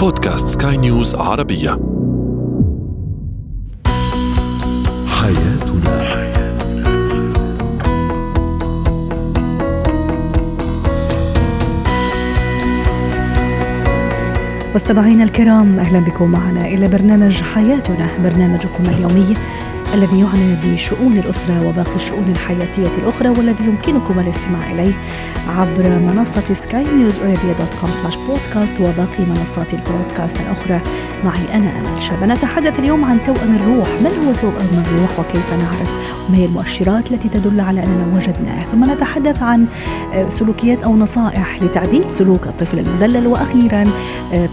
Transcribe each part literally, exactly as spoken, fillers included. بودكاست سكاي نيوز عربية. حياتنا. مستمعينا الكرام، أهلا بكم معنا إلى برنامج حياتنا، برنامجكم اليومي الذي يعنى بشؤون الأسرة وباقي الشؤون الحياتية الأخرى، والذي يمكنكم الاستماع إليه عبر منصة سكاي نيوز أرابيا دوت كوم سلاش بودكاست وباقي منصات البودكاست الأخرى. معي أنا أمل شاب. نتحدث اليوم عن توأم الروح. ما هو توأم الروح وكيف نعرف؟ ما هي المؤشرات التي تدل على أننا وجدناه؟ ثم نتحدث عن سلوكيات أو نصائح لتعديل سلوك الطفل المدلل، وأخيرا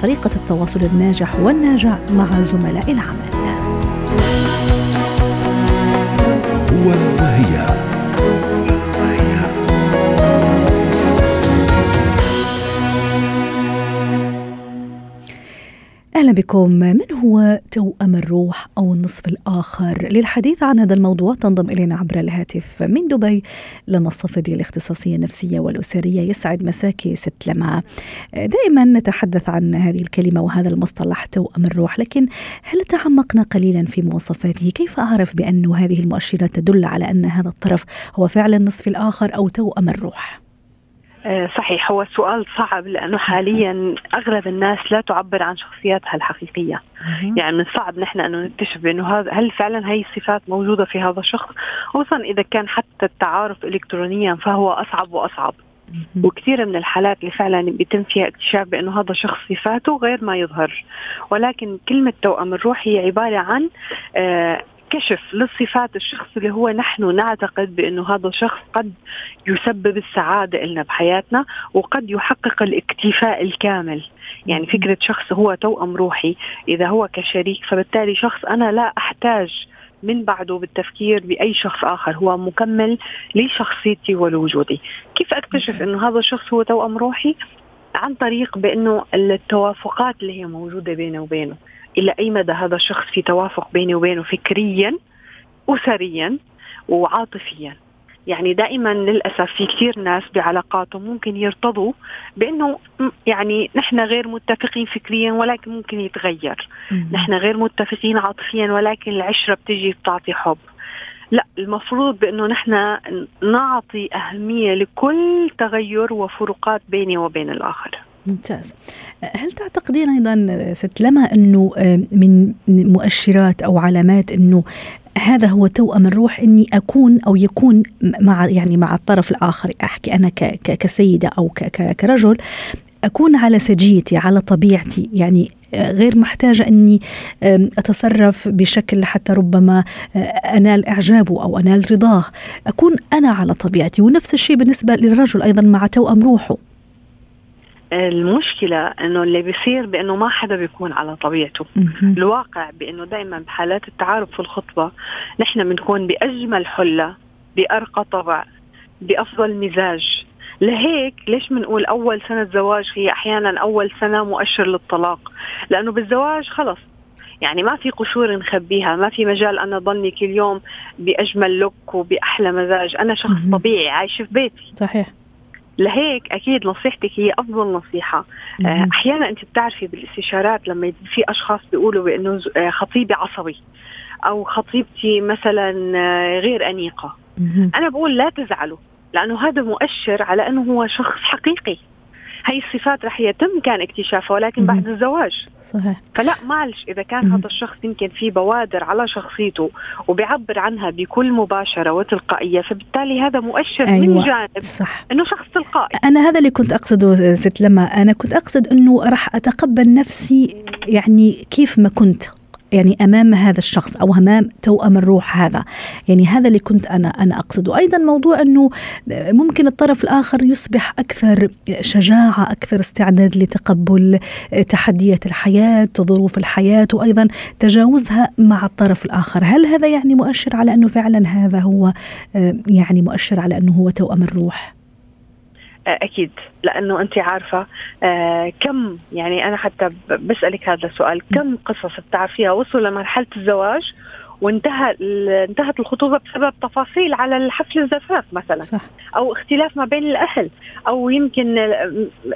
طريقة التواصل الناجح والناجع مع زملاء العمل. هو وهي. أهلا بكم. من هو توأم الروح أو النصف الآخر؟ للحديث عن هذا الموضوع تنضم إلينا عبر الهاتف من دبي لماء الصفدي، الاختصاصية النفسية والأسرية. يسعد مساكي ست لماء. دائما نتحدث عن هذه الكلمة وهذا المصطلح توأم الروح، لكن هل تعمقنا قليلا في مواصفاته؟ كيف أعرف بأن هذه المؤشرات تدل على أن هذا الطرف هو فعلا النصف الآخر أو توأم الروح؟ صحيح، هو سؤال صعب لأنه حاليا أغلب الناس لا تعبر عن شخصياتها الحقيقية. يعني من صعب نحن أنه نكتشف أنه هل فعلا هاي الصفات موجودة في هذا الشخص، خصوصا إذا كان حتى التعارف إلكترونيا فهو أصعب وأصعب. وكثير من الحالات اللي فعلا بيتم فيها اكتشاف بأنه هذا شخص صفاته غير ما يظهر. ولكن كلمة توأم الروح هي عبارة عن آه كشف للصفات الشخص اللي هو نحن نعتقد بأنه هذا الشخص قد يسبب السعادة لنا بحياتنا وقد يحقق الاكتفاء الكامل. يعني فكرة شخص هو توأم روحي إذا هو كشريك، فبالتالي شخص أنا لا أحتاج من بعده بالتفكير بأي شخص آخر، هو مكمل لشخصيتي ولوجودي. كيف أكتشف أنه هذا الشخص هو توأم روحي؟ عن طريق بأنه التوافقات اللي هي موجودة بينه وبينه، إلى أي مدى هذا الشخص في توافق بيني وبينه فكريا أسريا وعاطفيا. يعني دائما للأسف في كثير ناس بعلاقاتهم ممكن يرتضوا بأنه يعني نحن غير متفقين فكريا ولكن ممكن يتغير، نحن غير متفقين عاطفيا ولكن العشرة بتجي بتعطي حب. لا، المفروض بأنه نحن نعطي أهمية لكل تغير وفروقات بيني وبين الآخر. ممتاز. هل تعتقدين أيضا ست لمى أنه من مؤشرات أو علامات أنه هذا هو توأم الروح أني أكون أو يكون مع يعني مع الطرف الآخر، أحكي أنا كسيدة أو كرجل أكون على سجيتي على طبيعتي، يعني غير محتاجة أني أتصرف بشكل حتى ربما أنال إعجابه أو أنال رضاه، أكون أنا على طبيعتي. ونفس الشيء بالنسبة للرجل أيضا مع توأم روحه. المشكلة أنه اللي بيصير بأنه ما حدا بيكون على طبيعته. الواقع بأنه دائما بحالات التعارف في الخطبة نحن بنكون بأجمل حلة، بأرقى طبع، بأفضل مزاج. لهيك ليش بنقول أول سنة زواج هي أحيانا أول سنة مؤشر للطلاق؟ لأنه بالزواج خلص يعني ما في قشور نخبيها، ما في مجال أنا ضلني كل يوم بأجمل لوك وبأحلى مزاج، أنا شخص طبيعي عايش في بيتي. صحيح. لهيك أكيد نصيحتك هي أفضل نصيحة. أحيانا أنت بتعرفي بالاستشارات لما في أشخاص بيقولوا بأنه خطيبي عصبي أو خطيبتي مثلا غير أنيقة، أنا بقول لا تزعلوا لأنه هذا مؤشر على أنه هو شخص حقيقي. هاي الصفات رح يتم كان اكتشافها ولكن بعد الزواج. صحيح. فلا معلش، إذا كان هذا الشخص يمكن فيه بوادر على شخصيته وبيعبر عنها بكل مباشرة وتلقائية، فبالتالي هذا مؤشر. أيوة. من جانب صح. أنه شخص تلقائي. أنا هذا اللي كنت أقصده ست لما، أنا كنت أقصد أنه رح أتقبل نفسي يعني كيف ما كنت، يعني أمام هذا الشخص أو أمام توأم الروح هذا، يعني هذا اللي كنت أنا أنا أقصده. أيضا موضوع أنه ممكن الطرف الآخر يصبح أكثر شجاعة، أكثر استعداد لتقبل تحديات الحياة وظروف الحياة وأيضا تجاوزها مع الطرف الآخر. هل هذا يعني مؤشر على أنه فعلا هذا هو يعني مؤشر على أنه هو توأم الروح؟ أكيد، لأنه أنت عارفة آه كم، يعني أنا حتى بسألك هذا السؤال، كم قصص بتعرفيها وصلوا لمرحلة الزواج وانتهى انتهت الخطوبة بسبب تفاصيل على حفل الزفاف مثلا، صح. أو اختلاف ما بين الأهل، أو يمكن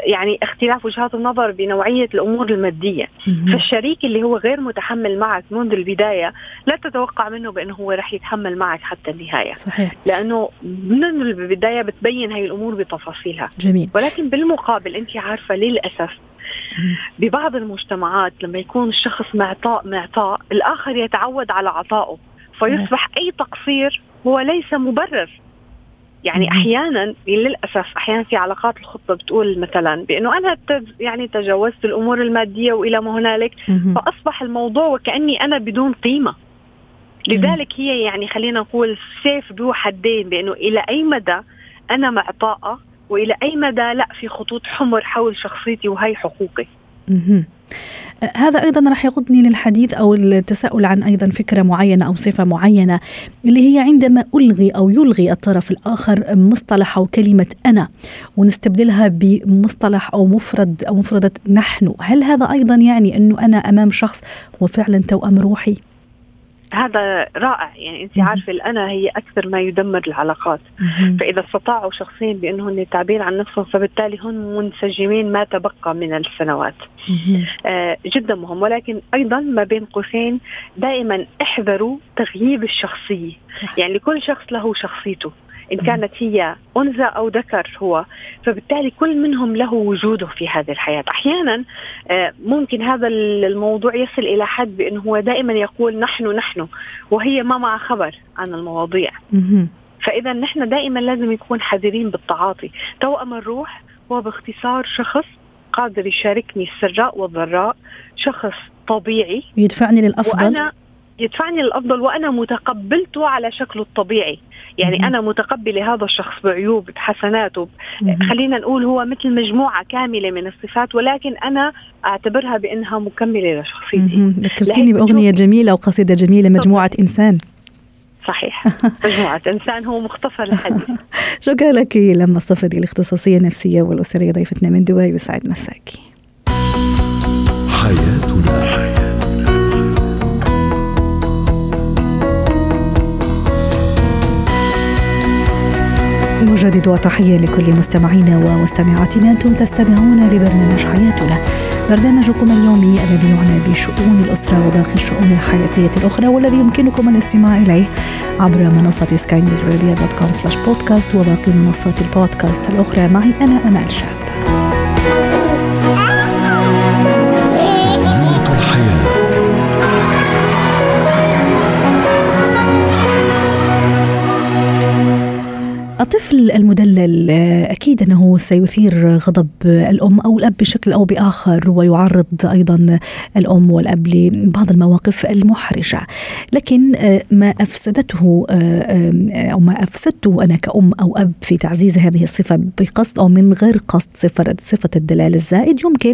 يعني اختلاف وجهات النظر بنوعية الأمور المادية. فالشريك اللي هو غير متحمل معك منذ البداية لا تتوقع منه بأنه هو رح يتحمل معك حتى النهاية، صحيح. لأنه من البداية بتبين هاي الأمور بتفاصيلها. جميل. ولكن بالمقابل أنت عارفة للأسف ببعض المجتمعات لما يكون الشخص معطاء معطاء الآخر يتعود على عطائه، فيصبح أي تقصير هو ليس مبرر. يعني أحيانا للأسف أحيانا في علاقات الخطبة بتقول مثلا بأنه أنا يعني تجاوزت الأمور المادية وإلى ما هنالك، فأصبح الموضوع وكأني أنا بدون قيمة. لذلك هي يعني خلينا نقول سيف ذو حدين، بأنه إلى أي مدى أنا معطاءة وإلى أي مدى لا في خطوط حمر حول شخصيتي وهي حقوقي. هذا أيضا راح يقودني للحديث أو التساؤل عن أيضا فكرة معينة أو صفة معينة، اللي هي عندما ألغي أو يلغي الطرف الآخر مصطلح أو كلمة أنا ونستبدلها بمصطلح أو مفرد أو مفردة نحن، هل هذا أيضا يعني أنه أنا أمام شخص وفعلا توأم روحي؟ هذا رائع. يعني انت عارفه الأنا هي اكثر ما يدمر العلاقات. فاذا استطاعوا شخصين بانهم التعبير عن نفسهم فبالتالي هم منسجمين ما تبقى من السنوات. آه جدا مهم. ولكن ايضا ما بين قوسين دائما احذروا تغييب الشخصيه. يعني كل شخص له شخصيته، إن كانت هي أنثى أو ذكر هو، فبالتالي كل منهم له وجوده في هذه الحياة. أحيانا ممكن هذا الموضوع يصل إلى حد بأنه هو دائما يقول نحن نحن وهي ما معها خبر عن المواضيع. فإذا نحن دائما لازم نكون حذرين بالتعاطي. توأم الروح هو باختصار شخص قادر يشاركني السراء والضراء، شخص طبيعي يدفعني للأفضل وأنا يدفعني للأفضل وأنا متقبلته على شكله الطبيعي. يعني مم. أنا متقبلة هذا الشخص بعيوب بحسناته، خلينا نقول هو مثل مجموعة كاملة من الصفات، ولكن أنا أعتبرها بأنها مكملة لشخصيتي. ذكرتيني بأغنية جميلة وقصيدة جميلة، مجموعة إنسان. صحيح، مجموعة إنسان هو مختصر الحديث. شكرا لك لما الصفدي، الاختصاصية النفسية والأسرية، ضيفتنا من دبي. وسعد مساكي. حياتنا مجدد، وتحية لكل مستمعينا ومستمعاتنا. أنتم تستمعون لبرنامج حياتنا، برنامجكم اليومي الذي يعنى بشؤون الأسرة وباقي الشؤون الحياتية الأخرى، والذي يمكنكم الاستماع إليه عبر منصة سكاي نيوز أرابيا دوت كوم سلاش بودكاست وباقي منصات البودكاست الأخرى. معي أنا أمال شاب. الطفل المدلل أكيد أنه سيثير غضب الأم أو الأب بشكل أو بآخر، ويعرض أيضا الأم والأب لبعض المواقف المحرجة. لكن ما أفسدته أو ما أفسدته أنا كأم أو أب في تعزيز هذه الصفة بقصد أو من غير قصد، صفة, صفة الدلال الزائد يمكن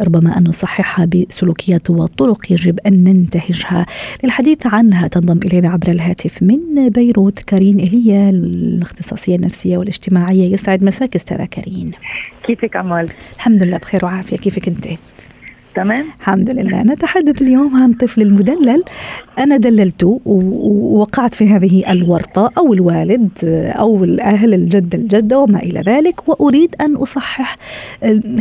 ربما أن نصححها بسلوكيات وطرق يجب أن ننتهجها. للحديث عنها تنضم إلينا عبر الهاتف من بيروت كارين إيليا، الاختصاصية النفسية والاجتماعية. يسعد مساك استاذة كارين. كيفك أمال؟ الحمد لله بخير وعافية. كيفك أنت؟ تمام الحمد لله. نتحدث اليوم عن طفل المدلل، أنا دللته ووقعت في هذه الورطة، أو الوالد أو الأهل، الجد الجدة وما إلى ذلك، وأريد أن أصحح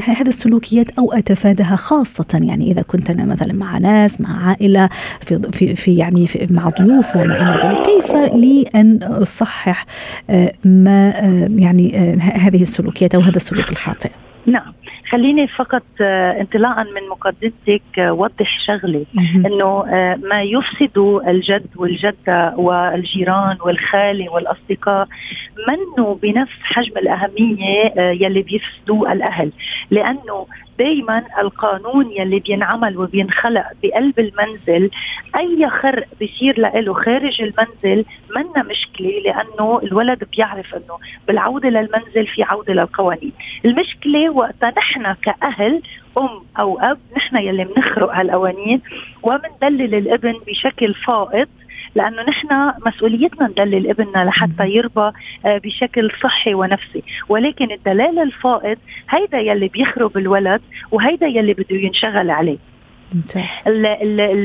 هذه السلوكيات أو أتفادها، خاصة يعني إذا كنت أنا مثلا مع ناس، مع عائلة، في, في, في يعني في مع ضيوف وما إلى ذلك. كيف لي أن أصحح ما يعني هذه السلوكيات أو هذا السلوك الخاطئ؟ نعم، خليني فقط انطلاقا من مقدمتك وضح شغلي، انه ما يفسد الجد والجدة والجيران والخالي والأصدقاء منه بنفس حجم الأهمية يلي بيفسدوا الأهل، لأنه دايما القانون يلي بينعمل وبينخلق بقلب المنزل أي خرق بيصير لإله خارج المنزل منا مشكلة، لأنه الولد بيعرف أنه بالعودة للمنزل في عودة للقوانين. المشكلة وقتها نحن كأهل، أم أو أب، نحن يلي منخرق هالقوانين ومندلل الابن بشكل فائض، لأنه نحن مسؤوليتنا ندلل ابننا لحتى يربى بشكل صحي ونفسي. ولكن الدلال الفائض هيدا يلي بيخرب الولد، وهيدا يلي بده ينشغل عليه.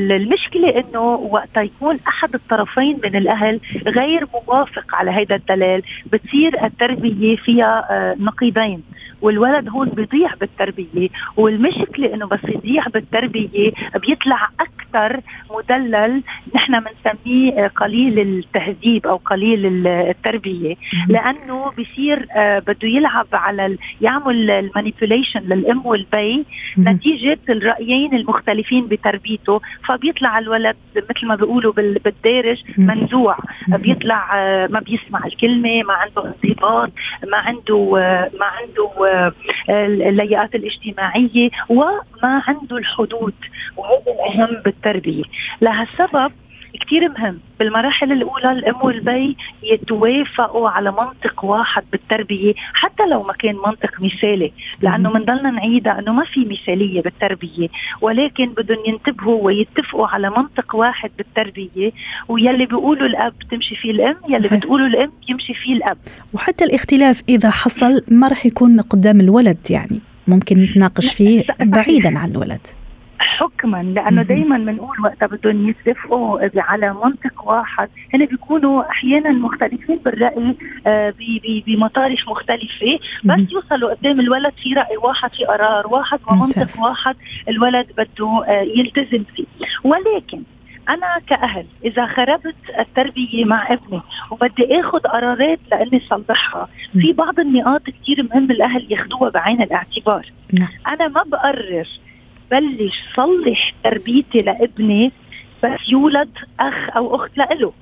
المشكلة انه وقت يكون احد الطرفين من الاهل غير موافق على هذا الدلال بتصير التربية فيها نقيضين، والولد هون بيضيع بالتربية، والمشكلة انه بس يضيع بالتربية بيطلع اكثر مدلل، نحن بنسميه قليل التهذيب او قليل التربية، لانه بيصير بده يلعب على يعمل المانيبيوليشن للام والبي نتيجة الرأيين المختلفين بتربيته، فبيطلع الولد مثل ما بيقولوا بالدارج منزوع، بيطلع ما بيسمع الكلمة، ما عنده انضباط، ما عنده ما عنده اللياقات الاجتماعية، وما عنده الحدود، وهذا الأهم بالتربية. لهالسبب كتير مهم بالمراحل الأولى الأم والبي يتوافقوا على منطق واحد بالتربية، حتى لو ما كان منطق مثالي، لأنه منضلنا نعيدها أنه ما في مثالية بالتربية، ولكن بدهم ينتبهوا ويتفقوا على منطق واحد بالتربية، ويلي بيقولوا الأب تمشي فيه الأم، يلي بتقولوا الأم يمشي فيه الأب. وحتى الاختلاف إذا حصل ما رح يكون قدام الولد، يعني ممكن نتناقش فيه بعيدا عن الولد حكما، لأنه دايما منقول وقتها بدهم يتفقوا على منطق واحد، هنا بيكونوا أحيانا مختلفين بالرأي بمطارح مختلفة، بس يوصلوا قدام الولد في رأي واحد، في قرار واحد ومنطق واحد الولد بده يلتزم فيه. ولكن أنا كأهل إذا خربت التربية مع ابني وبدي أخذ قرارات لأني صلحها، في بعض النقاط كتير مهم الأهل ياخدوها بعين الاعتبار. أنا ما بقرر بلش صلح تربيتي لابني بس يولد أخ أو أخت لإله،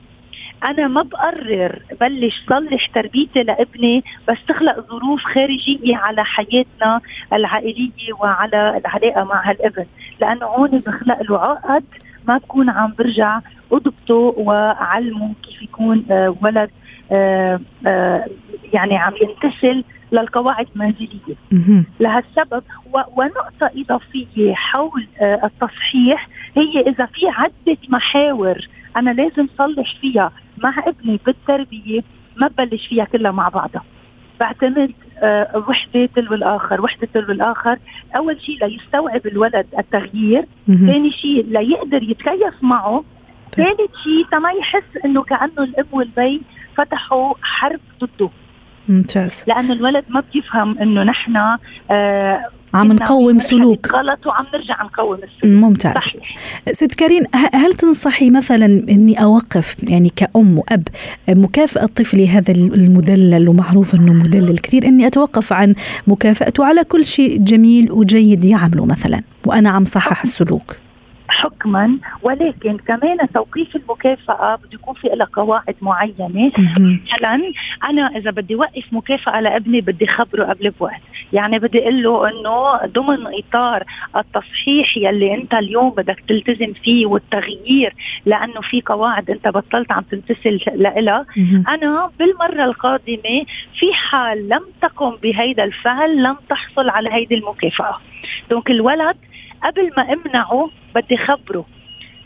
أنا ما بقرر بلش صلح تربيتي لابني بس تخلق ظروف خارجية على حياتنا العائلية وعلى العلاقة مع هالابن، لأنه هون بخلق له عقد ما بكون عم برجع أضبطه وعلمه كيف يكون ولد يعني عم ينتسل للقواعد المنزلية. لهالسبب ونقطة إضافية حول التصحيح هي إذا في عدة محاور أنا لازم صلح فيها مع ابني بالتربية، ما ببلش فيها كلها مع بعضها، بعتمد وحدة تلو الآخر وحدة تلو الآخر. أول شيء ليستوعب الولد التغيير، ثاني شيء ليقدر يتكيف معه، ثالث شيء تما يحس إنه كأنه الأم والبي فتحوا حرب ضده. ممتاز. لأن الولد ما بيفهم إنه نحن آه عم نقوم سلوك غلط وعم نرجع نقوم السلوك. ممتاز. صحيح. ست كارين، هل تنصحي مثلا إني أوقف يعني كأم وأب مكافأة طفلي هذا المدلل، ومعروف إنه مدلل كثير، إني أتوقف عن مكافأته على كل شيء جميل وجيد يعمله مثلا وأنا عم صحح السلوك حكما، ولكن كمان توقيف المكافأة بده يكون في لها قواعد معينة. مثلا أنا إذا بدي وقف مكافأة لابني بدي خبره قبل بوقت، يعني بدي أقول له إنه ضمن إطار التصحيح يلي أنت اليوم بدك تلتزم فيه والتغيير، لأنه في قواعد أنت بطلت عم تمتثل لها، أنا بالمرة القادمة في حال لم تقم بهيدا الفعل لم تحصل على هيدي المكافأة. دونك الولد قبل ما امنعه بدي خبره،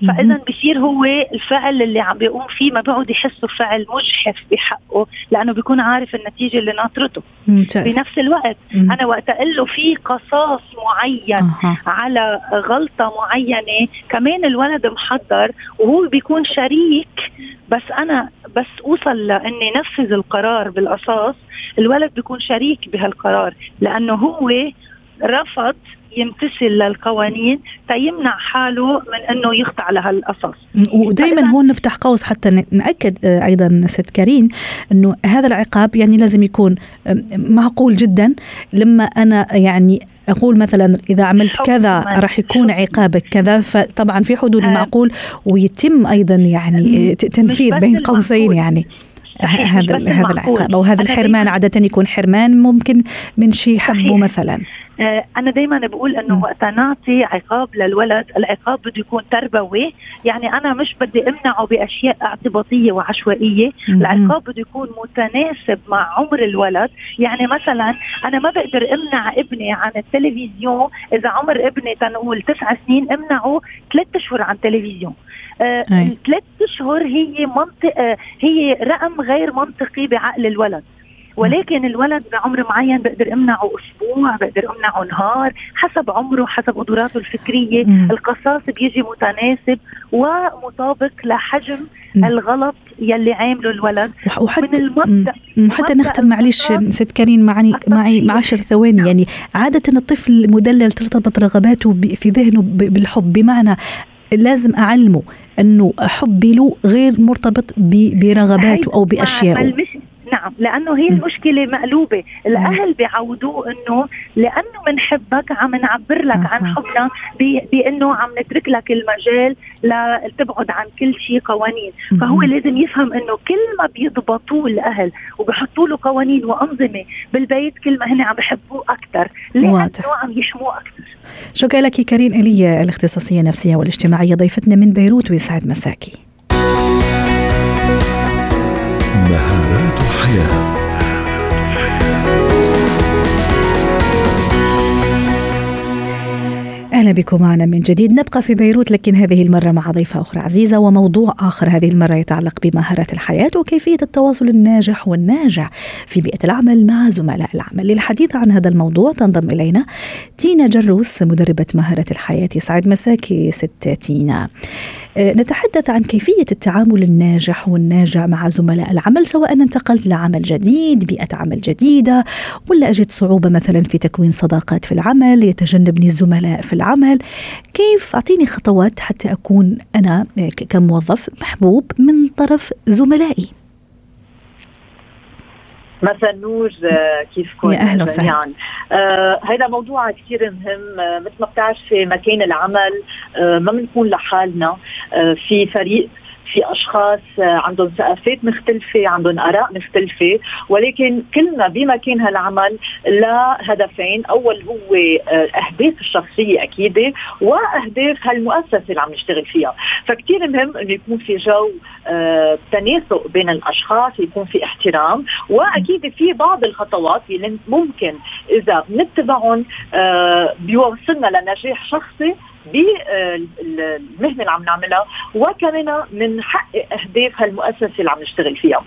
فإذا بصير هو الفعل اللي عم بيقوم فيه ما بيقعد يحسه فعل مجحف بحقه، لأنه بيكون عارف النتيجة اللي ناطرته. بنفس الوقت مم. أنا وقت أقول له في قصاص معين أه. على غلطة معينة، كمان الولد محضر وهو بيكون شريك، بس أنا بس أوصل لأني نفذ القرار بالقصاص، الولد بيكون شريك بهالقرار لأنه هو رفض يمتثل للقوانين فيمنع حاله من أنه يخضع لها الأساس. ودايما هون نفتح قوس حتى نأكد أيضا ست كارين أنه هذا العقاب يعني لازم يكون معقول جدا، لما أنا يعني أقول مثلا إذا عملت كذا رح يكون عقابك كذا، فطبعا في حدود المعقول، ويتم أيضا يعني تنفيذ بين قوسين يعني هذا هذا العقاب، وهذا الحرمان عادة يكون حرمان ممكن من شيء حبه مثلا. أنا دايما بقول أنه وقت نعطي عقاب للولد العقاب بده يكون تربوي، يعني أنا مش بدي أمنعه بأشياء اعتباطية وعشوائية، العقاب بده يكون متناسب مع عمر الولد. يعني مثلا أنا ما بقدر أمنع ابني عن التلفزيون، إذا عمر ابني تنقول تسع سنين أمنعه ثلاثة أشهر عن التلفزيون. ثلاثة أه أشهر هي منطق هي رقم غير منطقي بعقل الولد، ولكن الولد بعمر معين بقدر امنعه اسبوع، بقدر امنعه نهار، حسب عمره، حسب قدراته الفكريه. م. القصاص بيجي متناسب ومطابق لحجم م. الغلط يلي عامله الولد. وحتى من المبدأ حتى نختم، معليش ست كريم، معي معي مع عشر ثواني. يعني عاده الطفل المدلل ترتبط رغباته في ذهنه بالحب، بمعنى لازم أعلمه أنه حبي له غير مرتبط برغباته أو بأشيائه. نعم، لأنه هي المشكلة مقلوبة. الأهل بيعودوه أنه لأنه منحبك عم نعبر لك آه. عن حبنا بأنه عم نترك لك المجال لتبعد عن كل شيء قوانين. فهو لازم يفهم أنه كل ما بيضبطوه الأهل وبيحطوا له قوانين وأنظمة بالبيت، كل ما هن عم بحبوه أكتر، لأنه عم يحموه أكتر. شكرا لك كارين إيليا، الاختصاصية النفسية والاجتماعية، ضيفتنا من بيروت. ويسعد مساكي. مهارات الحياة. أهلا بكم معنا من جديد. نبقى في بيروت لكن هذه المرة مع ضيفة أخرى عزيزة وموضوع آخر، هذه المرة يتعلق بمهارات الحياة وكيفية التواصل الناجح والناجع في بيئة العمل مع زملاء العمل. للحديث عن هذا الموضوع تنضم إلينا تينا جروس، مدربة مهارات الحياة. يسعد مساكي ست تينا. نتحدث عن كيفية التعامل الناجح والناجع مع زملاء العمل، سواء انتقلت لعمل جديد، بيئة عمل جديدة، ولا أجد صعوبة مثلا في تكوين صداقات في العمل، يتجنبني الزملاء في العمل. كيف أعطيني خطوات حتى أكون أنا كموظف محبوب من طرف زملائي؟ مساء النور، كيفكم؟ أهلا وسهلا. آه هذا موضوع كتير مهم. آه مثل ما بتعرفي مكان العمل آه ما بنكون لحالنا، آه في فريق، في أشخاص عندهم ثقافات مختلفة، عندهم آراء مختلفة، ولكن كلنا بمكان هالعمل لهدفين. أول هو أهداف الشخصية أكيدة، وأهداف هالمؤسسة اللي عم نشتغل فيها. فكتير مهم أنه يكون في جو تناسق بين الأشخاص، يكون في احترام، وأكيد في بعض الخطوات اللي ممكن إذا نتبعهم بيوصلنا لنجاح شخصي بالمهنة اللي عم نعملها، وكمان منحقق أهداف هالمؤسسة اللي عم نشتغل فيها.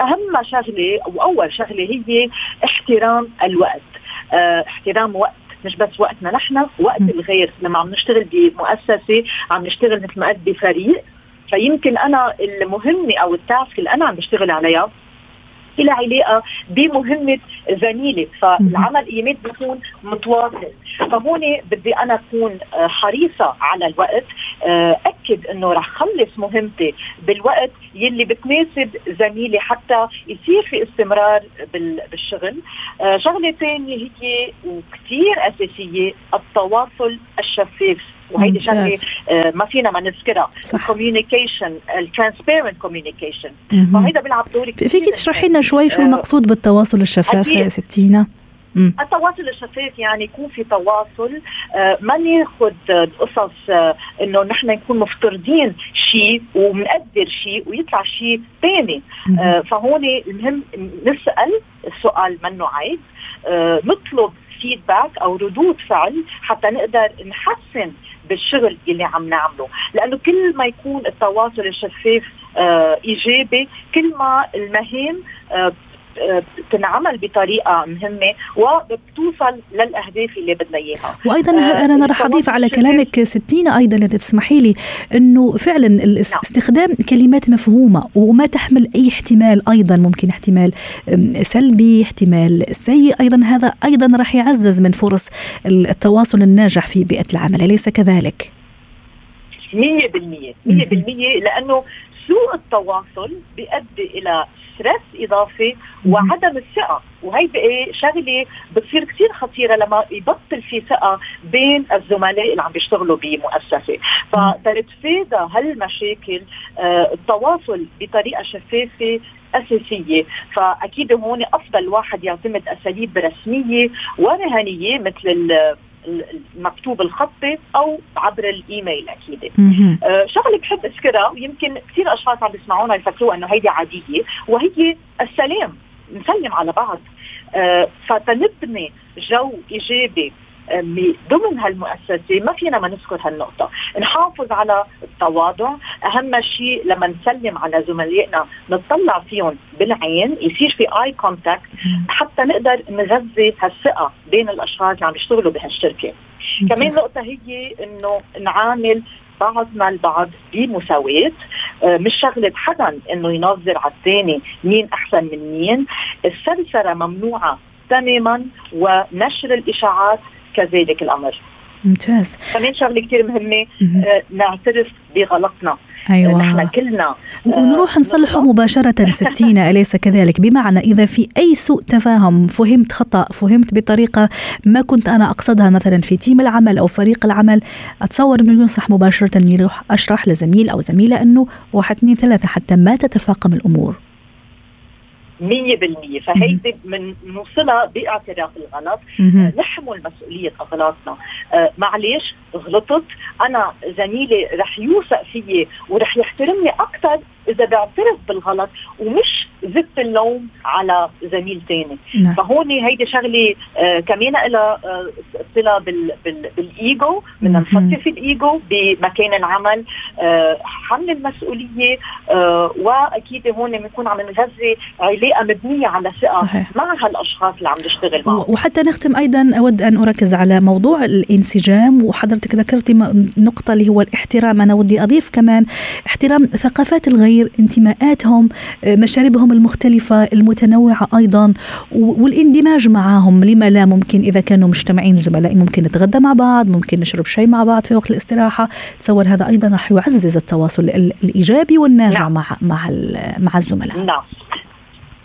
أهم شغلة وأول شغلة هي احترام الوقت، اه احترام وقت، مش بس وقتنا نحن، وقت الغير. لما عم نشتغل بمؤسسة عم نشتغل مثل ما قد بفريق، فيمكن أنا المهمة أو التاسك اللي أنا عم بشتغل عليها إلى علاقة بمهمة زميلي، فالعمل إيميل بيكون متواصل. فهون بدي أنا أكون حريصة على الوقت، أكد أنه رح خلص مهمتي بالوقت يلي بتناسب زميلي حتى يصير في استمرار بالشغل. شغلة تانية هي وكتير أساسية، التواصل الشفاف، وهيدي شغله ما فينا ما نذكرها، الكوميونيكيشن، الترانسبيرنت كوميونيكيشن، فهيدا بيلعب دور كتير. فيكي تشرحي لنا شوي شو المقصود بالتواصل الشفاف يا ستينا؟ مم. التواصل الشفاف يعني يكون في تواصل، آه ما ناخد قصص آه انه نحن نكون مفترضين شيء ومنقدر شيء ويطلع شيء تاني. آه فهون المهم نسأل السؤال منه عيب، آه نطلب فيدباك او ردود فعل حتى نقدر نحسن بالشغل اللي عم نعمله، لانه كل ما يكون التواصل الشفاف آه ايجابي، كل ما المهام آه تنعمل بطريقة مهمة وبتوصل للأهداف اللي بدنا إياها. وأيضا أنا رح أضيف على كلامك ستينا أيضا إذا تسمحي لي، أنه فعلا استخدام كلمات مفهومة وما تحمل أي احتمال، أيضا ممكن احتمال سلبي، احتمال سيء، أيضا هذا أيضا رح يعزز من فرص التواصل الناجح في بيئة العمل، أليس كذلك؟ مية بالمية، مية بالمية، لأنه سوء التواصل بيؤدي إلى ستريس إضافي وعدم الثقة، وهي بقى شغلة بتصير كتير خطيرة لما يبطل في ثقة بين الزملاء اللي عم بيشتغلوا بمؤسسة. فتتفادى هالمشاكل آه التواصل بطريقة شفافة أساسية. فأكيد هون أفضل واحد يعتمد أساليب رسمية ورهانية مثل المكتوب الخطي أو عبر الإيميل أكيد. آه شغلة بحب أذكرها، ويمكن كثير أشخاص عم بيسمعونا يفكروا أنه هيدي عادية، وهي السلام، نسلم على بعض. آه فتنبني جو إيجابي ضمن هالمؤسسة ما فينا ما نذكر هالنقطة، نحافظ على التواضع. أهم شيء لما نسلم على زملائنا نطلع فيهم بالعين، يصير في آي كونتاكت حتى نقدر نغذي هالثقة بين الأشخاص اللي عم يشتغلوا بهالشركة. كمان نقطة هي إنه نعامل بعضنا البعض بمساواة، مش شغلة حدا إنه ينظر على الثاني مين أحسن من مين. السلسلة ممنوعة تماما، ونشر الإشاعات كذلك الأمر. ممتاز. كمان شغلة كتير مهمة، آه نعترف بغلطنا. أيوة. نحن كلنا آه ونروح نصلحه مباشرة ستينا، أليس كذلك؟ بمعنى إذا في أي سوء تفاهم، فهمت خطأ، فهمت بطريقة ما كنت أنا أقصدها مثلا في تيم العمل أو فريق العمل، أتصور أنه ينصح مباشرة يروح أشرح لزميل أو زميلة أنه واحد اثنين ثلاثة حتى ما تتفاقم الأمور مية بالمية. فهيدي من نوصلها باعتراف الغلط، نحمل مسؤولية أغلاطنا. آه معليش غلطت، أنا زميلي رح يوثق فيي ورح يحترمني أكثر إذا بعترف بالغلط ومش زدت اللوم على زميل تاني. نعم. فهون هيدي شغلة آه كمان إلى صلة آه بال بال بالإيجو، من نخفف الإيجو بمكان العمل، آه حمل المسؤولية، آه وأكيد هون بنكون عم نغذي علاقة مبنية على ثقة مع هالأشخاص اللي عم نشتغل معهم. وحتى نختم أيضا أود أن أركز على موضوع الانسجام، وحضرتك ذكرتي نقطة اللي هو الاحترام. أنا ودي أضيف كمان احترام ثقافات الغير، انتماءاتهم، مشاربهم المختلفة المتنوعة أيضا، والاندماج معهم. لما لا، ممكن إذا كانوا مجتمعين زملائي ممكن نتغدى مع بعض، ممكن نشرب شيء مع بعض في وقت الاستراحة. تصور هذا أيضا راح يعزز التواصل الإيجابي والناجع مع مع مع الزملاء. نعم،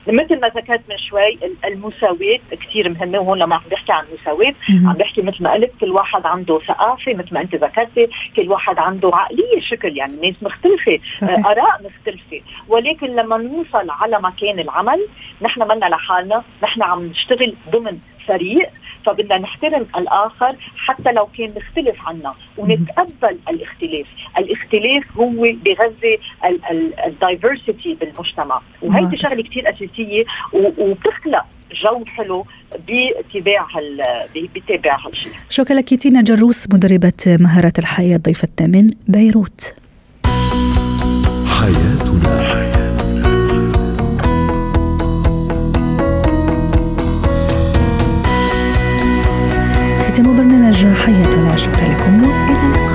مثل ما ذكرت من شوي المساواة كتير مهمة. وهون لما عم بحكي عن مساواة عم بحكي مثل ما قلت كل واحد عنده ثقافة، مثل ما أنت ذكرتي كل واحد عنده عقلية شكل، يعني ناس مختلفة، آراء مختلفة، ولكن لما نوصل على مكان العمل نحن منا لحالنا، نحن عم نشتغل ضمن فريق، فبدنا نحترم الآخر حتى لو كان مختلف عنا، ونتقبل الاختلاف. الاختلاف هو بغزة الدايفرسيتي بالمجتمع، وهيدي شغلة كتير أساسية وبتخلق جو حلو باتباع باتباع هالشيء. شكرا لك تينا جروس، مدربة مهارات الحياة، ضيفتنا من بيروت. حياتنا برنامج حياتنا. شكرا لكم وإلى اللقاء.